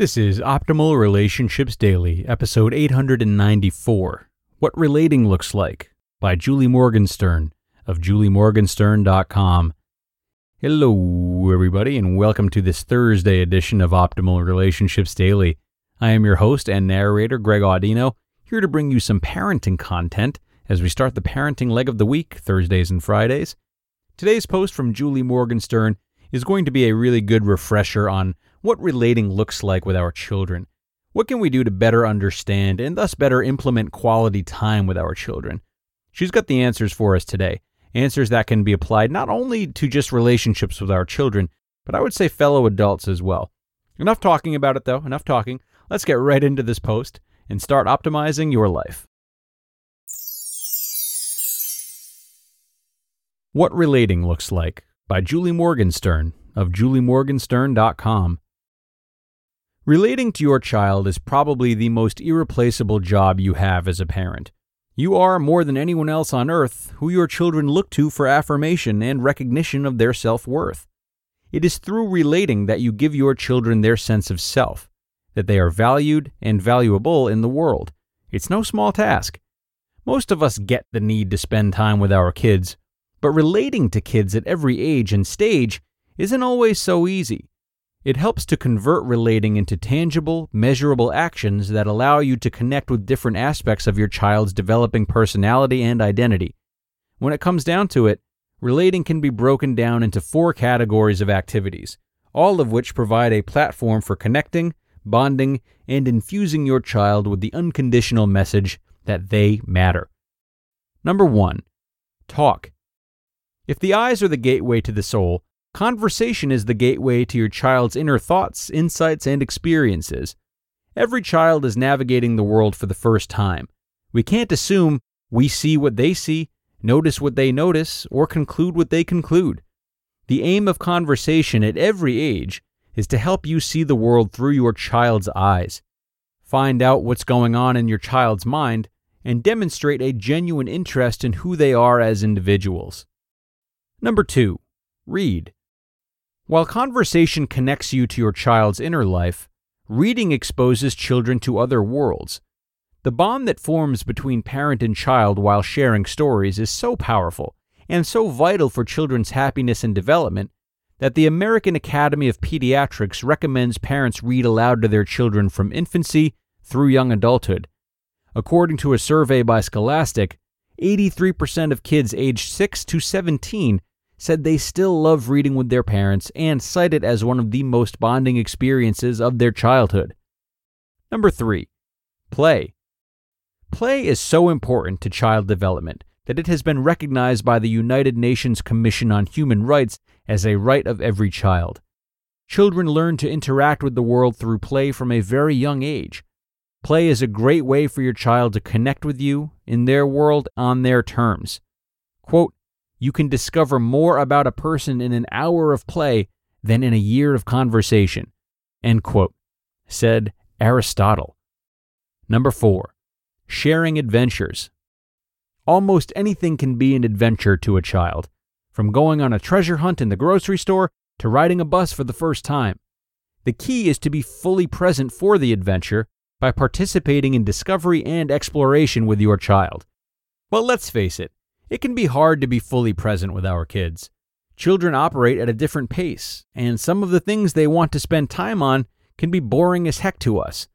This is Optimal Relationships Daily, episode 894, What Relating Looks Like, by Julie Morgenstern of juliemorgenstern.com. Hello, everybody, and welcome to this Thursday edition of Optimal Relationships Daily. I am your host and narrator, Greg Audino, here to bring you some parenting content as we start the parenting leg of the week, Thursdays and Fridays. Today's post from Julie Morgenstern is going to be a really good refresher on what relating looks like with our children. What can we do to better understand and thus better implement quality time with our children? She's got the answers for us today, answers that can be applied not only to just relationships with our children, but I would say fellow adults as well. Enough talking about it, though. Enough talking. Let's get right into this post and start optimizing your life. What Relating Looks Like, by Julie Morgenstern of juliemorgenstern.com. Relating to your child is probably the most irreplaceable job you have as a parent. You are, more than anyone else on earth, who your children look to for affirmation and recognition of their self-worth. It is through relating that you give your children their sense of self, that they are valued and valuable in the world. It's no small task. Most of us get the need to spend time with our kids, but relating to kids at every age and stage isn't always so easy. It helps to convert relating into tangible, measurable actions that allow you to connect with different aspects of your child's developing personality and identity. When it comes down to it, relating can be broken down into 4 categories of activities, all of which provide a platform for connecting, bonding, and infusing your child with the unconditional message that they matter. Number 1, talk. If the eyes are the gateway to the soul, conversation is the gateway to your child's inner thoughts, insights, and experiences. Every child is navigating the world for the first time. We can't assume we see what they see, notice what they notice, or conclude what they conclude. The aim of conversation at every age is to help you see the world through your child's eyes. Find out what's going on in your child's mind and demonstrate a genuine interest in who they are as individuals. Number 2, read. While conversation connects you to your child's inner life, reading exposes children to other worlds. The bond that forms between parent and child while sharing stories is so powerful and so vital for children's happiness and development that the American Academy of Pediatrics recommends parents read aloud to their children from infancy through young adulthood. According to a survey by Scholastic, 83% of kids aged 6 to 17 said they still love reading with their parents and cite it as one of the most bonding experiences of their childhood. Number 3, play. Play is so important to child development that it has been recognized by the United Nations Commission on Human Rights as a right of every child. Children learn to interact with the world through play from a very young age. Play is a great way for your child to connect with you in their world on their terms. Quote, "You can discover more about a person in an hour of play than in a year of conversation," end quote, said Aristotle. Number 4, sharing adventures. Almost anything can be an adventure to a child, from going on a treasure hunt in the grocery store to riding a bus for the first time. The key is to be fully present for the adventure by participating in discovery and exploration with your child. Well, let's face it. It can be hard to be fully present with our kids. Children operate at a different pace, and some of the things they want to spend time on can be boring as heck to us.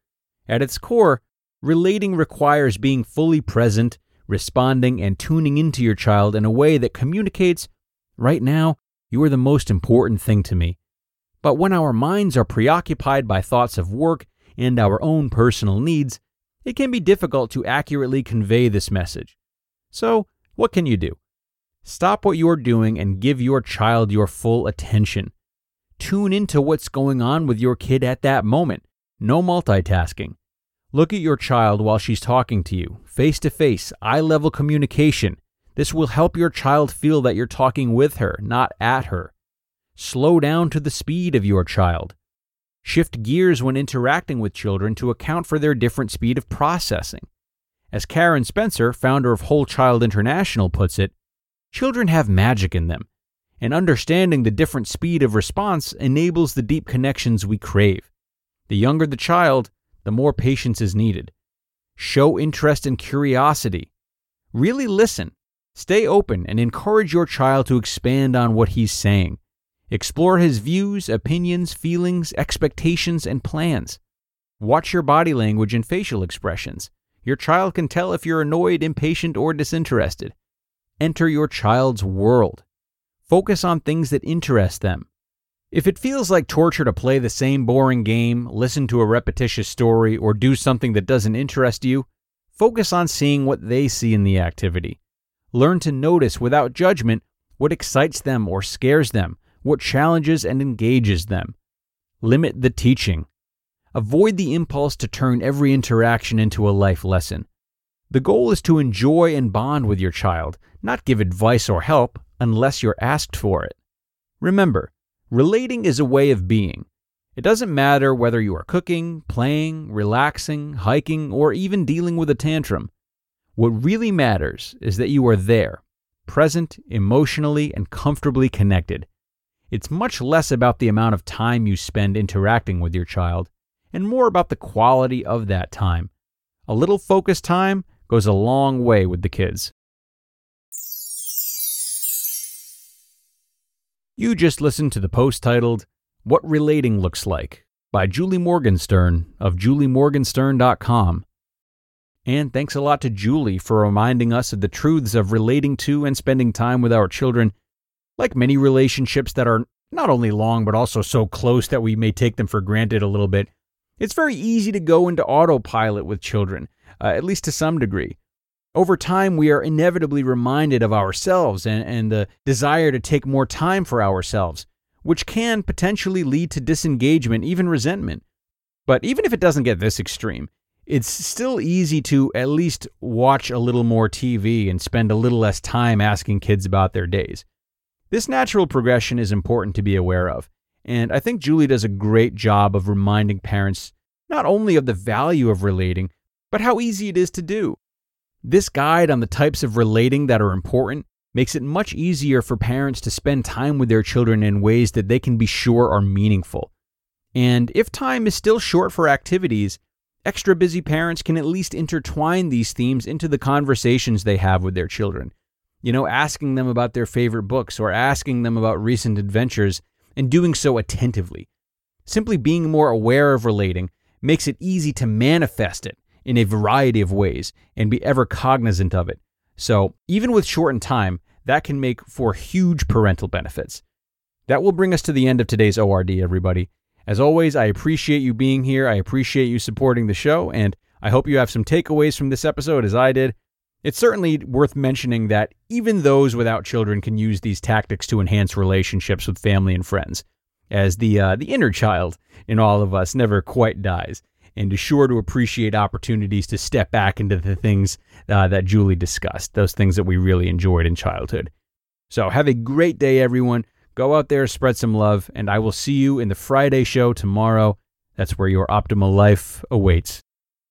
At its core, relating requires being fully present, responding, and tuning into your child in a way that communicates, "Right now, you are the most important thing to me." But when our minds are preoccupied by thoughts of work and our own personal needs, it can be difficult to accurately convey this message. So, what can you do? Stop what you are doing and give your child your full attention. Tune into what's going on with your kid at that moment. No multitasking. Look at your child while she's talking to you. Face-to-face, eye-level communication. This will help your child feel that you're talking with her, not at her. Slow down to the speed of your child. Shift gears when interacting with children to account for their different speed of processing. As Karen Spencer, founder of Whole Child International, puts it, "Children have magic in them, and understanding the different speed of response enables the deep connections we crave. The younger the child, the more patience is needed. Show interest and curiosity. Really listen. Stay open and encourage your child to expand on what he's saying. Explore his views, opinions, feelings, expectations, and plans. Watch your body language and facial expressions. Your child can tell if you're annoyed, impatient, or disinterested. Enter your child's world. Focus on things that interest them. If it feels like torture to play the same boring game, listen to a repetitious story, or do something that doesn't interest you, focus on seeing what they see in the activity. Learn to notice without judgment what excites them or scares them, what challenges and engages them. Limit the teaching. Avoid the impulse to turn every interaction into a life lesson. The goal is to enjoy and bond with your child, not give advice or help unless you're asked for it. Remember, relating is a way of being. It doesn't matter whether you are cooking, playing, relaxing, hiking, or even dealing with a tantrum. What really matters is that you are there, present, emotionally, and comfortably connected. It's much less about the amount of time you spend interacting with your child, and more about the quality of that time. A little focused time goes a long way with the kids. You just listened to the post titled, What Relating Looks Like, by Julie Morgenstern of juliemorgenstern.com. And thanks a lot to Julie for reminding us of the truths of relating to and spending time with our children. Like many relationships that are not only long, but also so close that we may take them for granted a little bit, it's very easy to go into autopilot with children, at least to some degree. Over time, we are inevitably reminded of ourselves and the desire to take more time for ourselves, which can potentially lead to disengagement, even resentment. But even if it doesn't get this extreme, it's still easy to at least watch a little more TV and spend a little less time asking kids about their days. This natural progression is important to be aware of, and I think Julie does a great job of reminding parents not only of the value of relating, but how easy it is to do. This guide on the types of relating that are important makes it much easier for parents to spend time with their children in ways that they can be sure are meaningful. And if time is still short for activities, extra busy parents can at least intertwine these themes into the conversations they have with their children. You know, asking them about their favorite books or asking them about recent adventures and doing so attentively. Simply being more aware of relating makes it easy to manifest it in a variety of ways and be ever cognizant of it. So even with shortened time, that can make for huge parental benefits. That will bring us to the end of today's ORD, everybody. As always, I appreciate you being here. I appreciate you supporting the show, and I hope you have some takeaways from this episode as I did. It's certainly worth mentioning that even those without children can use these tactics to enhance relationships with family and friends, as the inner child in all of us never quite dies, and is sure to appreciate opportunities to step back into the things that Julie discussed, those things that we really enjoyed in childhood. So have a great day, everyone. Go out there, spread some love, and I will see you in the Friday show tomorrow. That's where your optimal life awaits.